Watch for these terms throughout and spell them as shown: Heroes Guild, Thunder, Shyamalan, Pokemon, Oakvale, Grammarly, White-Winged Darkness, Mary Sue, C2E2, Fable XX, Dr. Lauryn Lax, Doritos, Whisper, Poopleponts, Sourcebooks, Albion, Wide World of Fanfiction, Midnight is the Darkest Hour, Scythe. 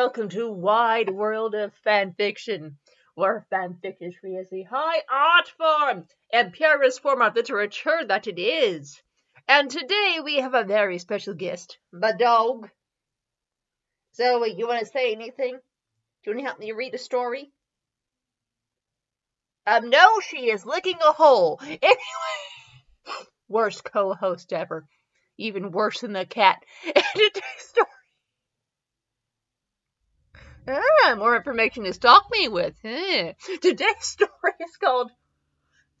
welcome to Wide World of Fanfiction, where fanfictitry is the high art form and purest form of literature that it is. And today we have a very special guest, the dog. Zoe, you want to say anything? Do you want to help me read the story? No, she is licking a hole. Anyway, worst co-host ever. Even worse than the cat. More information to stalk me with. Today's story is called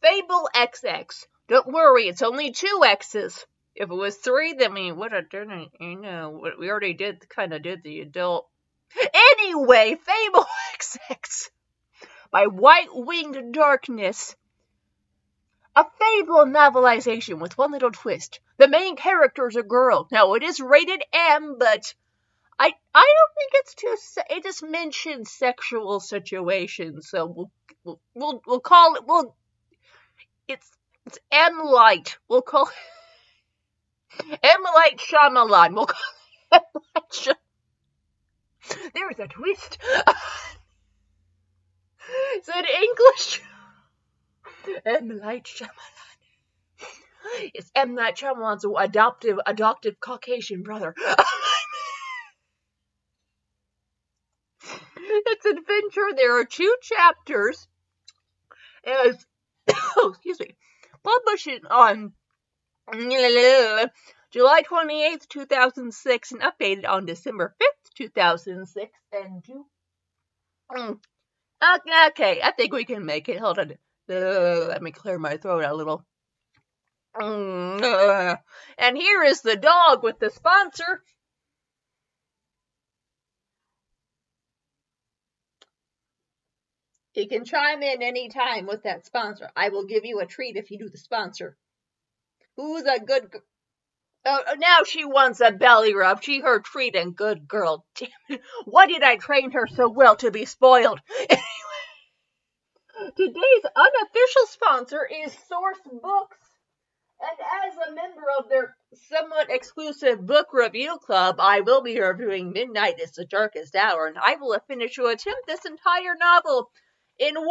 Fable XX. Don't worry, it's only 2 X's. If it was 3, then we would have done it. You know, we already did kind of did the adult. Anyway, Fable XX by White-Winged Darkness. A fable novelization with one little twist. The main character is a girl. Now, it is rated M, but I don't think it's too... It just mentions sexual situations, so we'll call it... It's M light. We'll call it M light Shyamalan. We'll call it M light Shyamalan. There's a twist. So in English, M light Shyamalan. It's M light Shyamalan's adoptive Caucasian brother. It's an adventure. There are 2 chapters. It's excuse me. Published on July 28th, 2006, and updated on December 5th, 2006. And okay, I think we can make it. Hold on. Let me clear my throat a little. And here is the dog with the sponsor. You can chime in any time with that sponsor. I will give you a treat if you do the sponsor. Who's a good girl? Oh, now she wants a belly rub. She her treat and good girl. Damn it. Why did I train her so well to be spoiled? Anyway, today's unofficial sponsor is Sourcebooks. And as a member of their somewhat exclusive book review club, I will be reviewing Midnight is the Darkest Hour, and I will have finished to attempt this entire novel. In 4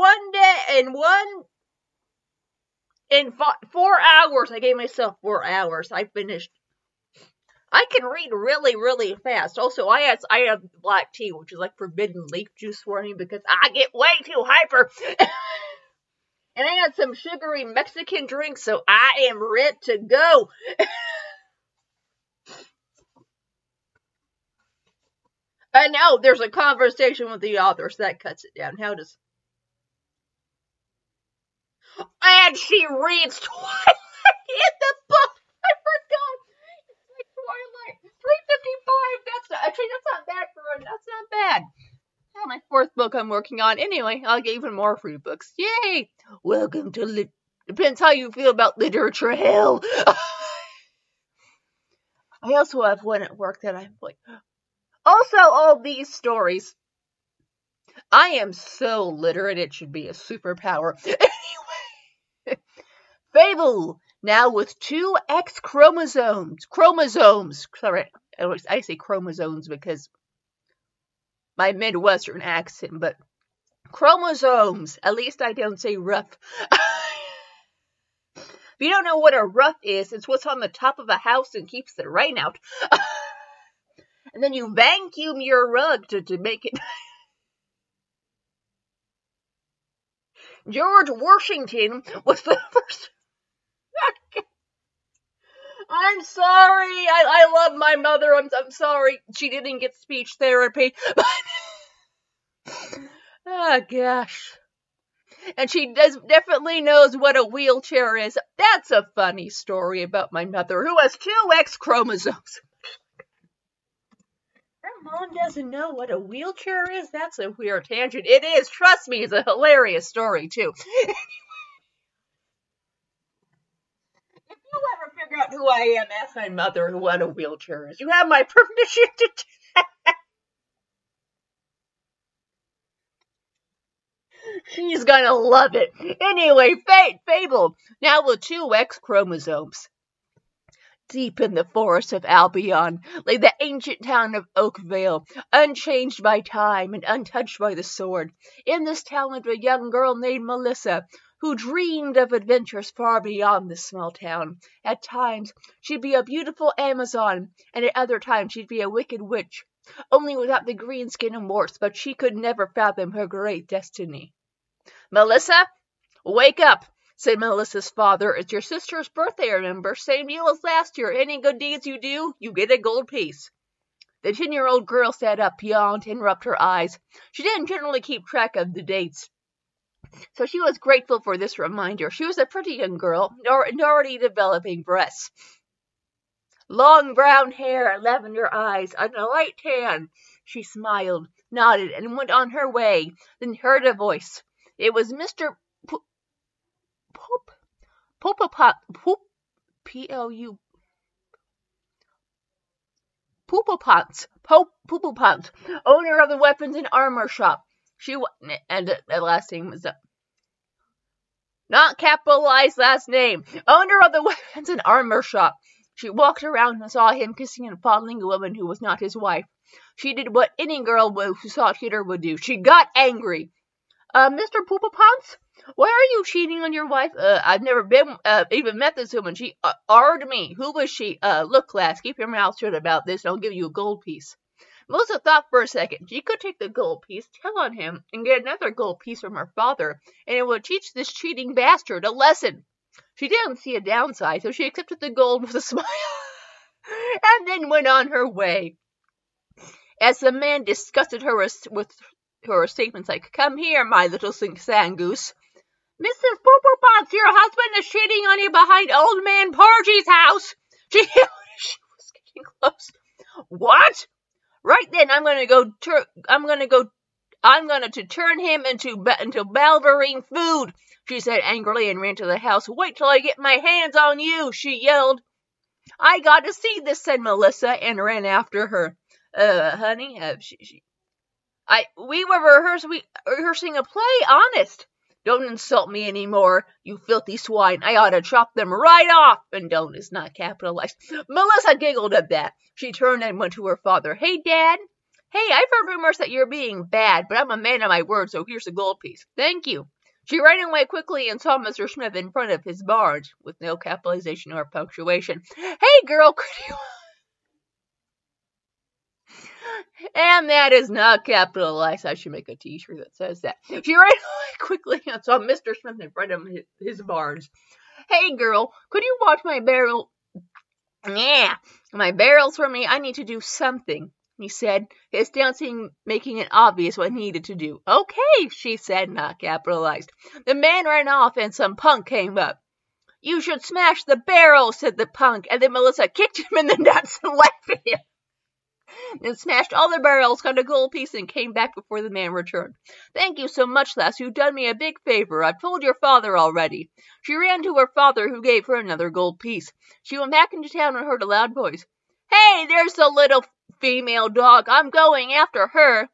hours, I gave myself 4 hours. I finished. I can read really, really fast. Also, I have black tea, which is like forbidden leaf juice for me because I get way too hyper. And I had some sugary Mexican drinks, so I am ready to go. And now there's a conversation with the author, so that cuts it down. And she reads Twilight in the book. I forgot. It's like Twilight. 355. That's not bad for her. That's not bad. That's my 4th book I'm working on. Anyway, I'll get even more free books. Yay! Welcome to depends how you feel about literature hell. I also have one at work that I'm like. Also, all these stories. I am so literate, it should be a superpower. Anyway. Fable, now with 2X chromosomes. Sorry, I say chromosomes because my Midwestern accent, but chromosomes. At least I don't say rough. If you don't know what a rough is, it's what's on the top of a house and keeps the rain out. And then you vacuum your rug to make it. George Washington was the first. I'm sorry. I love my mother. I'm sorry. She didn't get speech therapy. But oh, gosh. And she definitely knows what a wheelchair is. That's a funny story about my mother, who has 2X chromosomes. Mom doesn't know what a wheelchair is? That's a weird tangent. It is. Trust me, it's a hilarious story, too. Anyway. If you ever figure out who I am, ask my mother what a wheelchair is. You have my permission to do that. She's gonna love it. Anyway, Fable. Now with 2X chromosomes. deep in the forest of Albion lay the ancient town of Oakvale, unchanged by time and untouched by the sword. In this town lived a young girl named Melissa, who dreamed of adventures far beyond this small town. At times, she'd be a beautiful Amazon, and at other times she'd be a wicked witch, only without the green skin and warts, but she could never fathom her great destiny. "Melissa, wake up!" said Melissa's father. "It's your sister's birthday, remember? Same deal as last year. Any good deeds you do, you get a gold piece." The 10-year-old girl sat up, yawned, and rubbed her eyes. She didn't generally keep track of the dates, so she was grateful for this reminder. She was a pretty young girl, and already developing breasts. Long brown hair and lavender eyes, and a light tan. She smiled, nodded, and went on her way, then heard a voice. It was Mr. Poopleponts, owner of the weapons and armor shop. And last name was not capitalized last name. Owner of the weapons and armor shop. She walked around and saw him kissing and fondling a woman who was not his wife. She did what any girl who saw Peter would do. She got angry. Mr. Poopleponts? Why are you cheating on your wife? I've never been, even met this woman. She arred me. Who was she? Look, class, keep your mouth shut about this, and I'll give you a gold piece. Melissa thought for a second. She could take the gold piece, tell on him, and get another gold piece from her father, and it would teach this cheating bastard a lesson. She didn't see a downside, so she accepted the gold with a smile, and then went on her way. As the man disgusted her with her statements like, "Come here, my little sangoose. Mrs. Poopleponts, your husband is cheating on you behind old man Porgy's house." She was getting close. "What? Right then, I'm going to turn him into balderine food," she said angrily and ran to the house. "Wait till I get my hands on you," she yelled. "I got to see this," said Melissa, and ran after her. Honey, we were rehearsing a play, honest. Don't insult me anymore, you filthy swine. I ought to chop them right off." And "don't" is not capitalized. Melissa giggled at that. She turned and went to her father. "Hey, Dad. Hey, I've heard rumors that you're being bad, but I'm a man of my word, so here's a gold piece." "Thank you." She ran away quickly and saw Mr. Smith in front of his barn, with no capitalization or punctuation. "Hey, girl, could you..." And that is not capitalized. I should make a t-shirt that says that. She ran away quickly and saw Mr. Smith in front of his barns. "Hey, girl, could you watch my barrels for me? I need to do something," he said, his dancing making it obvious what he needed to do. "Okay," she said, not capitalized. The man ran off and some punk came up. "You should smash the barrel," said the punk, and then Melissa kicked him in the nuts and laughed at him. Then smashed all the barrels, got a gold piece, and came back before the man returned. "Thank you so much, lass. You've done me a big favor. I've told your father already." She ran to her father, who gave her another gold piece. She went back into town and heard a loud voice. "Hey, there's the little female dog. I'm going after her.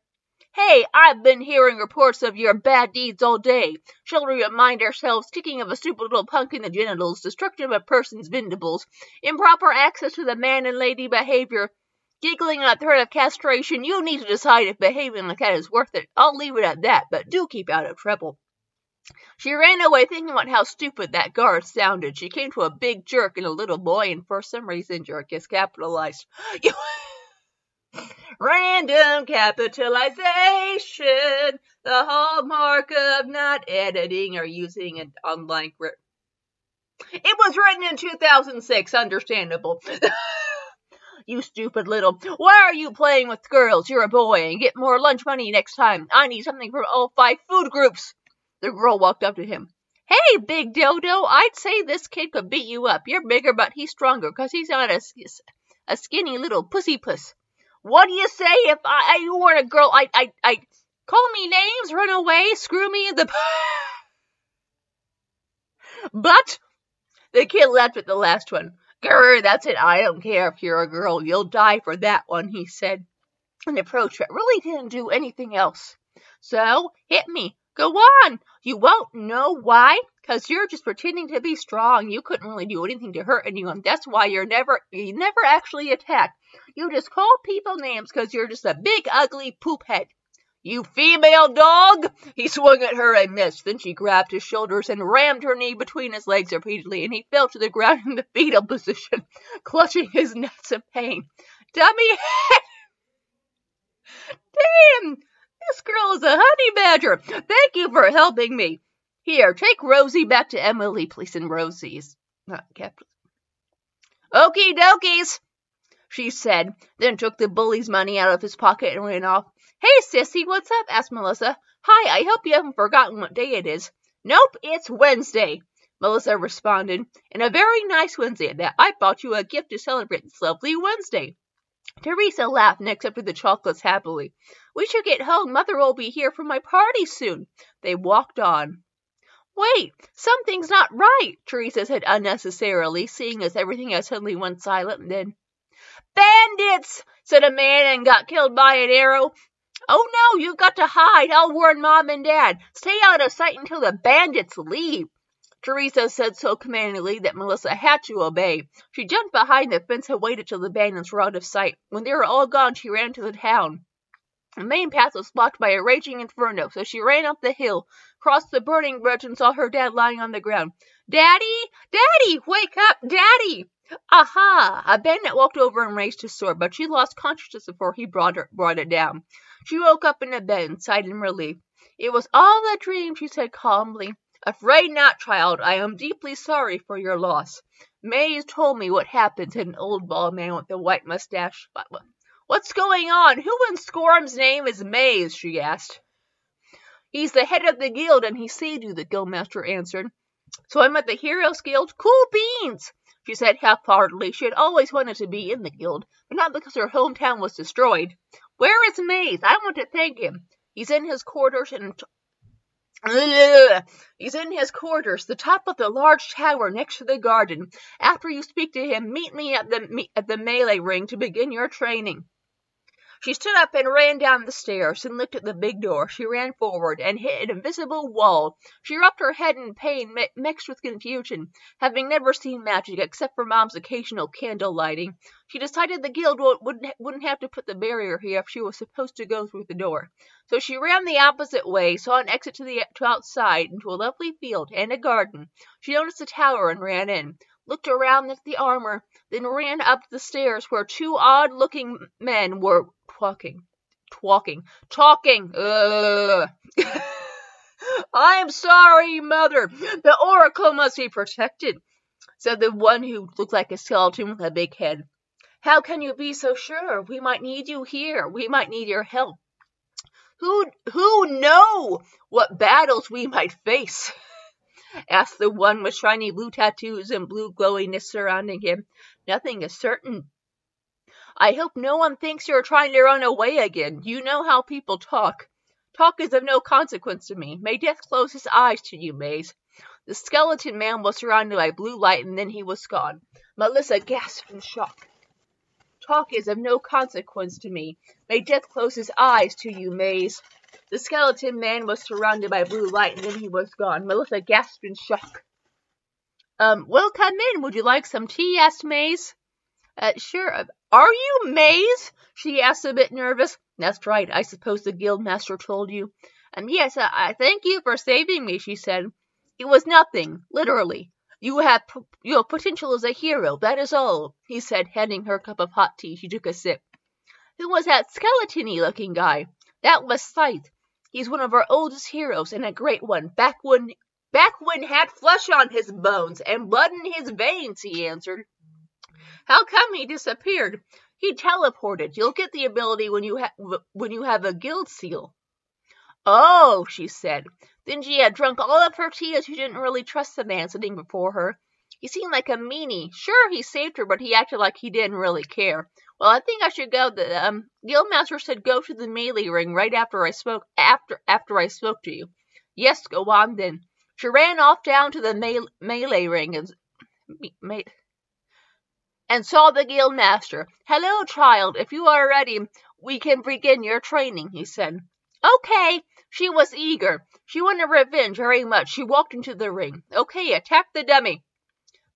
Hey, I've been hearing reports of your bad deeds all day. Shall we remind ourselves, kicking of a stupid little punk in the genitals, destruction of a person's vendibles, improper access to the man and lady behavior, giggling at the threat of castration. You need to decide if behaving like that is worth it. I'll leave it at that, but do keep out of trouble." She ran away thinking about how stupid that guard sounded. She came to a big jerk and a little boy, and for some reason jerk is capitalized. Random capitalization, the hallmark of not editing or using an online script. It was written in 2006, understandable. "You stupid little, why are you playing with girls? You're a boy, and get more lunch money next time. I need something from all 5 food groups." The girl walked up to him. "Hey, big dodo, I'd say this kid could beat you up. You're bigger, but he's stronger, because he's not a skinny little pussy puss. What do you say if you weren't a girl? I call me names, run away, screw me in the..." But the kid laughed at the last one. "Grr, that's it. I don't care if you're a girl. You'll die for that one," he said. An approach that really didn't do anything else. "So, hit me. Go on. You won't know why, because you're just pretending to be strong. You couldn't really do anything to hurt anyone. That's why you never actually attack. You just call people names because you're just a big, ugly poop head. You female dog! He swung at her and missed. Then she grabbed his shoulders and rammed her knee between his legs repeatedly, and he fell to the ground in the fetal position, clutching his nuts in pain. Dummy head! Damn! This girl is a honey badger. Thank you for helping me. Here, take Rosie back to Emily, please, and Rosie's. Not kept. Okie dokies, she said, then took the bully's money out of his pocket and ran off. Hey, sissy, what's up? Asked Melissa. Hi, I hope you haven't forgotten what day it is. Nope, it's Wednesday, Melissa responded, and a very nice Wednesday at that. I bought you a gift to celebrate this lovely Wednesday. Teresa laughed and accepted the chocolates happily. We should get home. Mother will be here for my party soon. They walked on. Wait, something's not right, Teresa said unnecessarily, seeing as everything had suddenly went silent and then. Bandits, said a man and got killed by an arrow. Oh no, you've got to hide. I'll warn Mom and Dad. Stay out of sight until the bandits leave. Teresa said so commandingly that Melissa had to obey. She jumped behind the fence and waited till the bandits were out of sight. When they were all gone, she ran to the town. The main path was blocked by a raging inferno, so she ran up the hill, crossed the burning bridge, and saw her dad lying on the ground. Daddy! Daddy! Wake up! Daddy! Aha! A bandit walked over and raised his sword, but she lost consciousness before he brought it down. She woke up in a bed and sighed in relief. It was all a dream, she said calmly. Afraid not, child. I am deeply sorry for your loss. Maze told me what happened, said an old bald man with a white mustache. What's going on? Who in Scorm's name is Maze? She asked. He's the head of the guild, and he saved you, the guildmaster answered. So I'm at the Heroes Guild? Cool beans, she said half-heartedly. She had always wanted to be in the guild, but not because her hometown was destroyed. Where is Maze? I want to thank him. He's in his quarters and... the top of the large tower next to the garden. After you speak to him, meet me at the melee ring to begin your training. She stood up and ran down the stairs and looked at the big door. She ran forward and hit an invisible wall. She rubbed her head in pain mixed with confusion. Having never seen magic except for Mom's occasional candle lighting, she decided the guild wouldn't have to put the barrier here if she was supposed to go through the door. So she ran the opposite way, saw an exit to outside into a lovely field and a garden. She noticed the tower and ran in, looked around at the armor, then ran up the stairs where two odd-looking men were talking. I'm sorry, Mother. The Oracle must be protected, said the one who looked like a skeleton with a big head. How can you be so sure? We might need you here. We might need your help. Who know what battles we might face? asked the one with shiny blue tattoos and blue glowiness surrounding him. Nothing is certain. I hope no one thinks you're trying to run away again. You know how people talk. Talk is of no consequence to me. May death close his eyes to you, Maze. The skeleton man was surrounded by blue light, and then he was gone. Melissa gasped in shock. Talk is of no consequence to me. May death close his eyes to you, Maze. The skeleton man was surrounded by blue light, and then he was gone. Melissa gasped in shock. Well, come in. Would you like some tea? Asked Maze. Sure. Are you Maze? She asked, a bit nervous. That's right. I suppose the guildmaster told you. Yes, I thank you for saving me, she said. It was nothing, literally. Your potential as a hero, that is all, he said, handing her a cup of hot tea. She took a sip. Who was that skeleton-y looking guy? That was Scythe. He's one of our oldest heroes, and a great one, back when had flesh on his bones and blood in his veins, he answered. How come he disappeared? He teleported. You'll get the ability when you have a guild seal. Oh, she said. Then she had drunk all of her tea, as she didn't really trust the man sitting before her. He seemed like a meanie. Sure, he saved her, but he acted like he didn't really care. Well, I think I should go. The guildmaster said go to the melee ring right after I spoke to you. Yes, go on then. She ran off down to the melee ring and saw the guildmaster. Hello, child. If you are ready, we can begin your training, he said. Okay, she was eager. She wanted revenge very much. She walked into the ring. Okay, attack the dummy.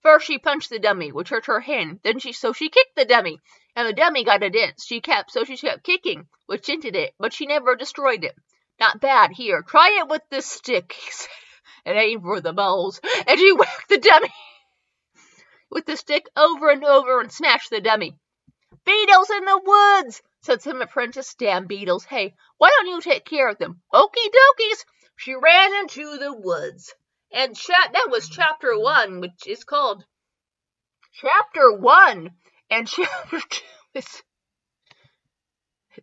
First, she punched the dummy, which hurt her hand. Then she kicked the dummy, and the dummy got a dent. She kept kicking, which dented it, but she never destroyed it. Not bad. Here, try it with the stick, and aim for the balls. And she whacked the dummy with the stick over and over and smashed the dummy. Beetles in the woods, said some apprentice. Damn beetles. Hey, why don't you take care of them? Okie dokies. She ran into the woods. And that was chapter 1, which is called Chapter 1, and chapter 2 is,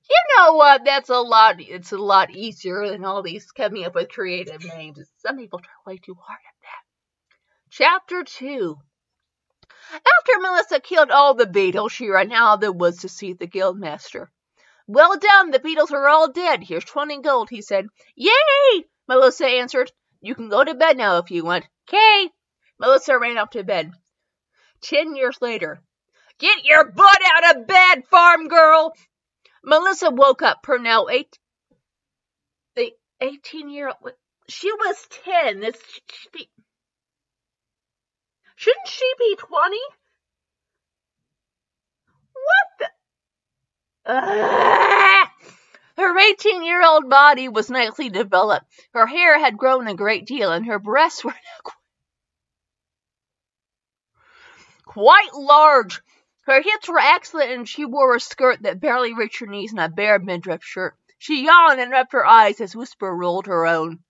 you know what, that's a lot, it's a lot easier than all these coming up with creative names. Some people try way too hard at that. Chapter 2. After Melissa killed all the beetles, she ran out of the woods to see the guildmaster. Well done, the beetles are all dead. Here's 20 gold, he said. Yay, Melissa answered. You can go to bed now if you want. Okay. Melissa ran off to bed. 10 years later. Get your butt out of bed, farm girl! Melissa woke up. Her now 18-year-old. She was 10. This should be... Shouldn't she be 20? What the... Her 18-year-old body was nicely developed. Her hair had grown a great deal, and her breasts were now quite large. Her hips were excellent, and she wore a skirt that barely reached her knees and a bare midriff shirt. She yawned and rubbed her eyes as Whisper rolled her own.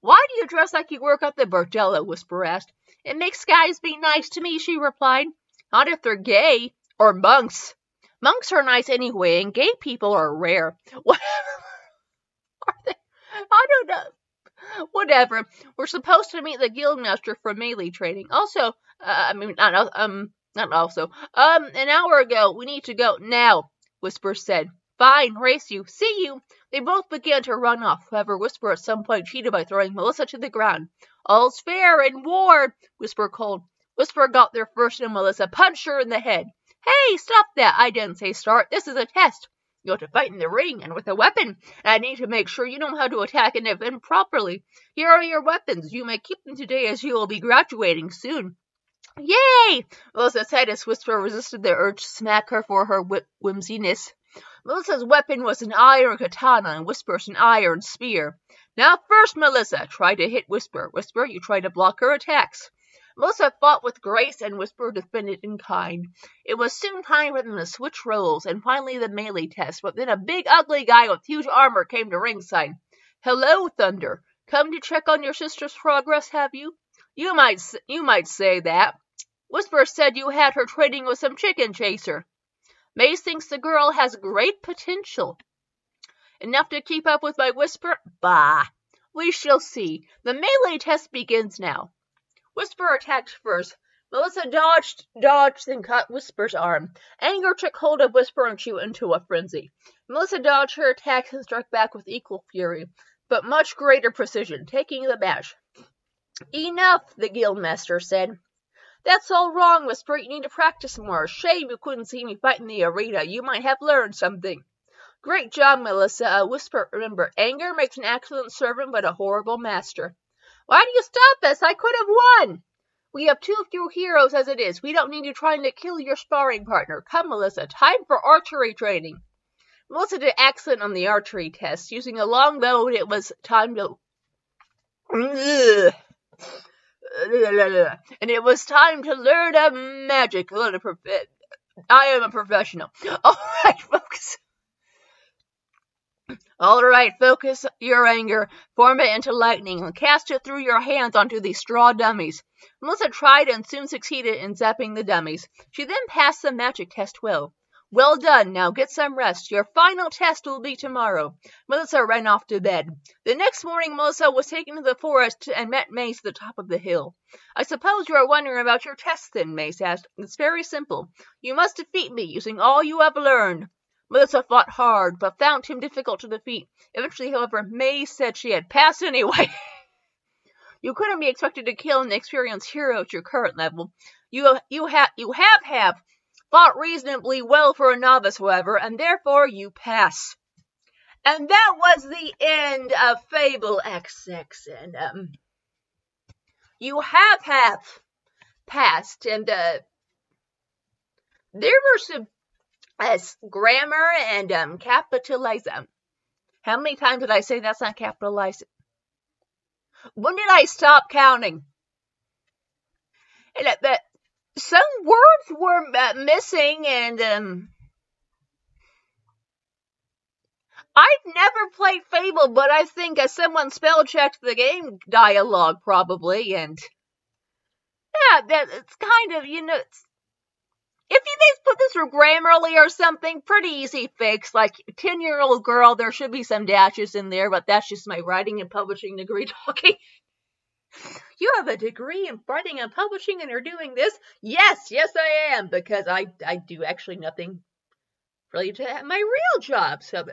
Why do you dress like you work at the bordello? Whisper asked. It makes guys be nice to me, she replied. Not if they're gay or monks. Monks are nice anyway, and gay people are rare. Whatever. Are they? I don't know. Whatever. We're supposed to meet the guildmaster for melee training. Also, an hour ago, we need to go now, Whisper said. Fine, race you. See you. They both began to run off. However, Whisper at some point cheated by throwing Melissa to the ground. All's fair in war, Whisper called. Whisper got there first, and Melissa punched her in the head. Hey, stop that. I didn't say start. This is a test. You have to fight in the ring and with a weapon. And I need to make sure you know how to attack an event properly. Here are your weapons. You may keep them today as you will be graduating soon. Yay! Melissa said as Whisper resisted the urge to smack her for her whimsiness. Melissa's weapon was an iron katana and Whisper's an iron spear. Now first, Melissa, try to hit Whisper. Whisper, you try to block her attacks. Melissa fought with grace, and Whisper defended in kind. It was soon time for them to switch roles, and finally the melee test, but then a big, ugly guy with huge armor came to ringside. Hello, Thunder. Come to check on your sister's progress, have you? You might say that. Whisper said you had her trading with some chicken chaser. Maze thinks the girl has great potential. Enough to keep up with my Whisper? Bah. We shall see. The melee test begins now. Whisper attacked first. Melissa dodged, and caught Whisper's arm. Anger took hold of Whisper, and she went into a frenzy. Melissa dodged her attacks and struck back with equal fury, but much greater precision, taking the bash. Enough, the guildmaster said. That's all wrong, Whisper. You need to practice more. Shame you couldn't see me fight in the arena. You might have learned something. Great job, Melissa. Whisper, remember, anger makes an excellent servant, but a horrible master. Why do you stop us? I could have won. We have too few heroes as it is. We don't need you trying to kill your sparring partner. Come, Melissa. Time for archery training. Melissa did excellent on the archery test. Using a longbow, when it was time to... And it was time to learn a magic. I am a professional. All right, focus your anger, form it into lightning, and cast it through your hands onto the straw dummies. Melissa tried and soon succeeded in zapping the dummies. She then passed the magic test well. Well done, now get some rest. Your final test will be tomorrow. Melissa ran off to bed. The next morning, Melissa was taken to the forest and met Maze at the top of the hill. I suppose you are wondering about your test then, Maze asked. It's very simple. You must defeat me using all you have learned. Melissa fought hard, but found him difficult to defeat. Eventually, however, Maze said she had passed anyway. You couldn't be expected to kill an experienced hero at your current level. You have fought reasonably well for a novice, however, and therefore you pass. And that was the end of Fable XX. And you have half passed, and there were some grammar and capitalization. How many times did I say that's not capitalized? When did I stop counting? And some words were missing, and I've never played Fable, but I think someone spell-checked the game dialogue, probably, and yeah, it's kind of, you know, if you guys put this through Grammarly or something, pretty easy fix, like 10-year-old girl, there should be some dashes in there, but that's just my writing and publishing degree talking. You have a degree in writing and publishing and you're doing this? Yes, yes I am, because I do actually nothing really to my real job, so...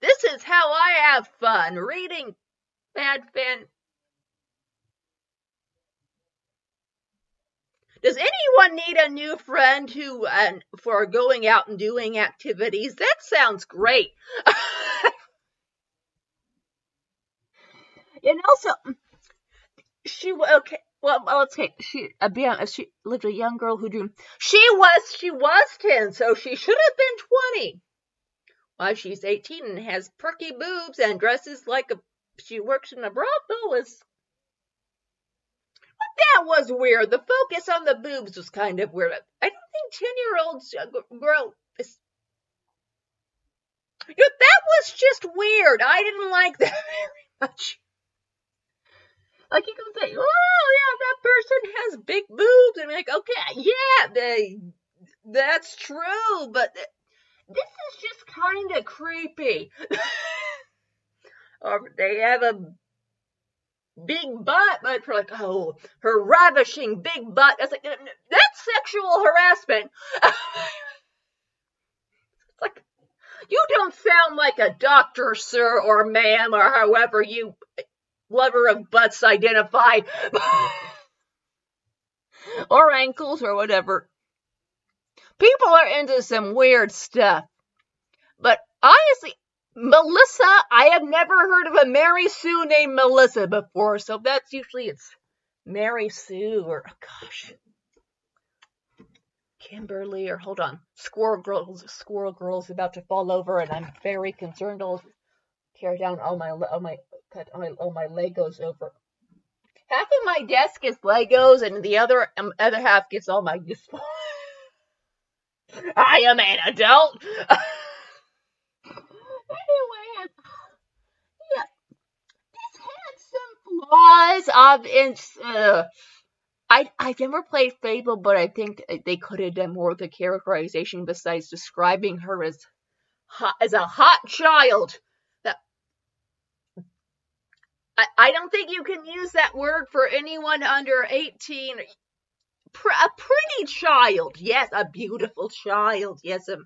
This is how I have fun, reading bad fan. Does anyone need a new friend who for going out and doing activities? That sounds great. And also, she okay. Well, let's say she lived a young girl who drew. She was 10, so she should have been 20. She's 18 and has perky boobs and dresses like she works in a brothel. But that was weird. The focus on the boobs was kind of weird. I don't think 10-year-olds grow. You know, that was just weird. I didn't like that very much. Like you can say, oh yeah, that person has big boobs, and be like, okay, yeah, that's true, but. This is just kind of creepy. Or they have a big butt, but for like, oh, her ravishing big butt. That's like, that's sexual harassment. It's like, you don't sound like a doctor, sir, or ma'am, or however you lover of butts identify. Or ankles, or whatever. People are into some weird stuff. But honestly, Melissa, I have never heard of a Mary Sue named Melissa before, so that's usually it's Mary Sue or, oh gosh, Kimberly or, hold on, Squirrel Girl's about to fall over and I'm very concerned. I'll tear down all my Legos over. Half of my desk is Legos and the other half gets all my useful. I am an adult. Anyway, yeah, this had some flaws. I've never played Fable, but I think they could have done more of the characterization besides describing her as a hot child. I don't think you can use that word for anyone under 18. A pretty child, yes, a beautiful child, yes, a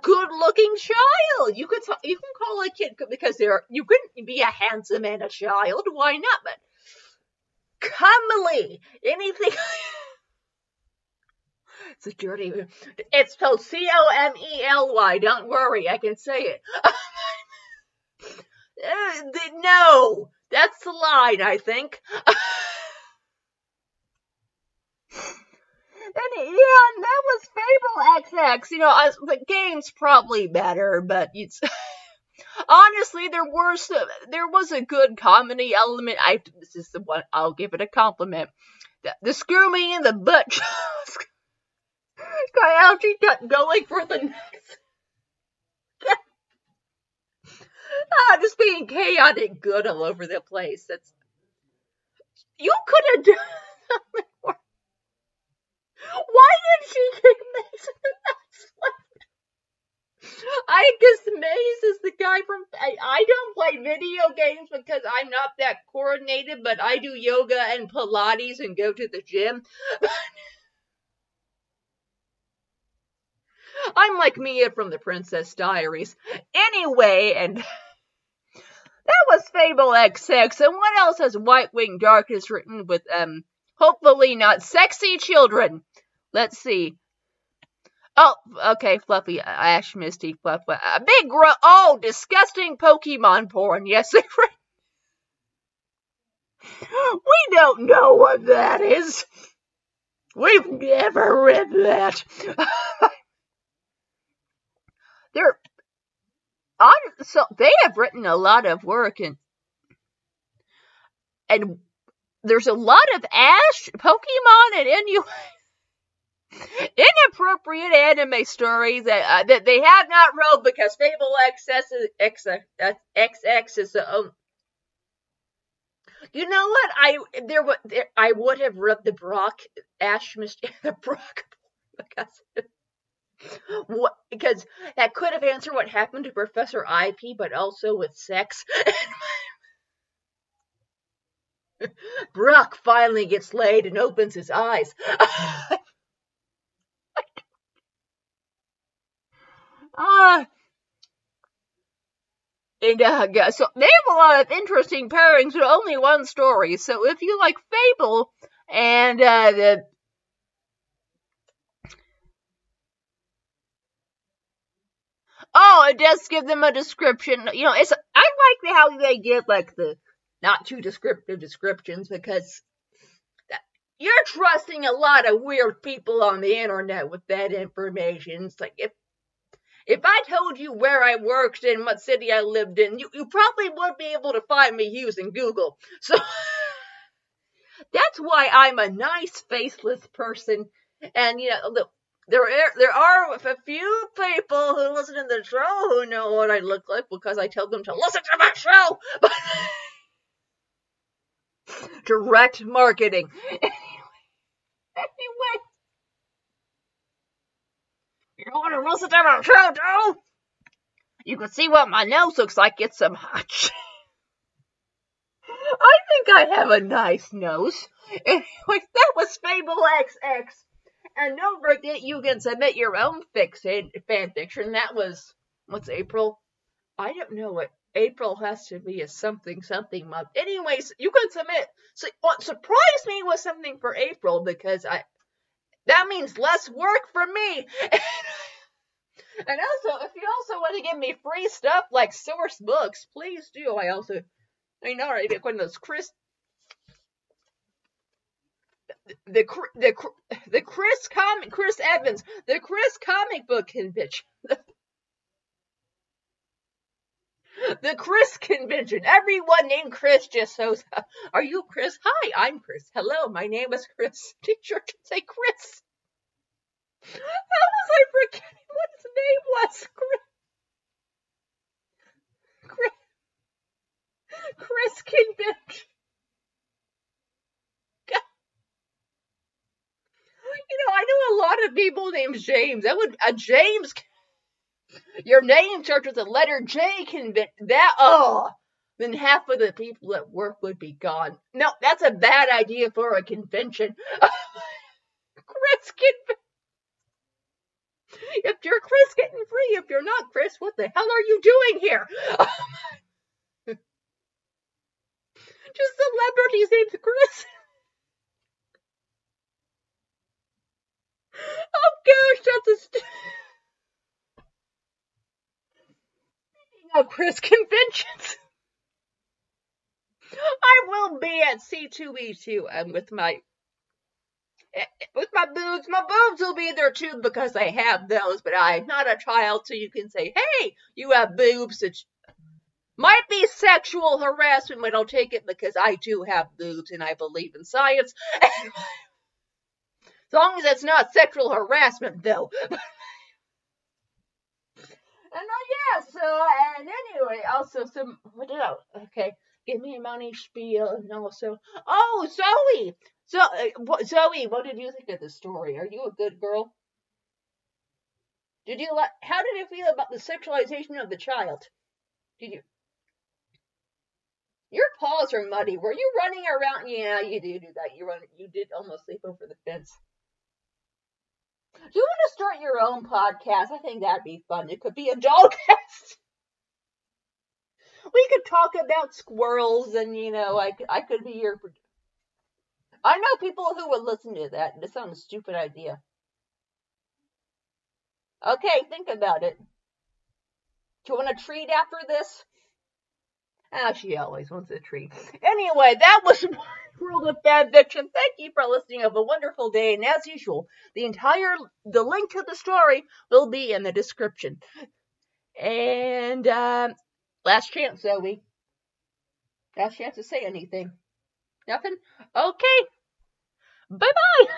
good-looking child. You can call a kid because you couldn't be a handsome and a child. Why not? But comely, anything. It's a dirty. It's spelled C-O-M-E-L-Y. Don't worry, I can say it. No, that's the line. I think. And yeah, that was Fable XX. You know, the game's probably better, but it's honestly there was a good comedy element. This is the one I'll give it a compliment. The screw me in the butt. Kyle kept going for the next. Just being chaotic good all over the place. That's you could have done something more. Why did she kick Maze in the next one? I guess Maze is the guy from... I don't play video games because I'm not that coordinated, but I do yoga and Pilates and go to the gym. I'm like Mia from the Princess Diaries. Anyway, and that was Fable XX. And what else has White-Winged Darkness written with... Hopefully not sexy children. Let's see. Oh, okay, Fluffy, Ash, Misty, Fluff, a big gro- Oh, disgusting Pokemon porn. Yes, they were. We don't know what that is. We've never read that. They're on, so they have written a lot of work, and there's a lot of Ash, Pokemon, and inappropriate anime stories that they have not wrote, because Fable XX is the own. You know what? I would have read the Brock Ash Mystery, the Brock, because that could have answered what happened to Professor IP, but also with sex. Brock finally gets laid and opens his eyes. So they have a lot of interesting pairings, but only one story. So if you like Fable and oh, it does give them a description. You know, I like how they give like the not too descriptive descriptions, because you're trusting a lot of weird people on the internet with that information. It's like if I told you where I worked and what city I lived in, you probably wouldn't be able to find me using Google. So that's why I'm a nice, faceless person. And, you know, there are a few people who listen to the show who know what I look like because I tell them to listen to my show. But direct marketing. Anyway. You want to listen to my show, though? You can see what my nose looks like. It's some hot shit. I think I have a nice nose. Anyway, that was Fable XX. And don't forget, you can submit your own fan fiction. That was, what's April? I don't know what April has to be, a something month. Anyways, you can submit. So what surprised me was something for April, because that means less work for me. And also, if you also want to give me free stuff like Sourcebooks, please do. The Chris comic book convention. The Chris convention. Everyone named Chris just shows up. Are you Chris? Hi, I'm Chris. Hello, my name is Chris. Teacher can say Chris. How was I forgetting what his name was? Chris convention. God. You know, I know a lot of people named James. That would a James. Your name starts with the letter J. Then half of the people at work would be gone. No, that's a bad idea for a convention. Chris convention. If you're Chris, getting free. If you're not Chris, what the hell are you doing here? Just celebrities named Chris. Oh gosh, that's a. Of Chris conventions. I will be at C2E2 with my boobs. My boobs will be there too, because I have those, but I'm not a child, so you can say, hey, you have boobs. It might be sexual harassment, but I'll take it because I do have boobs and I believe in science. As long as it's not sexual harassment, though. And give me a money spiel, and also, oh, Zoe! So, Zoe, what did you think of the story? Are you a good girl? How did you feel about the sexualization of the child? Your paws are muddy. Were you running around? Yeah, you do that. You did almost leap over the fence. Do you want to start your own podcast? I think that'd be fun. It could be a dollcast. We could talk about squirrels, and you know, I could be your. I know people who would listen to that. It sounds a stupid idea. Okay, think about it. Do you want a treat after this? Ah, she always wants a treat. Anyway, that was World of Fanfiction. Thank you for listening. Have a wonderful day. And as usual, the link to the story will be in the description. And last chance, Zoe. Last chance to say anything. Nothing? Okay. Bye-bye.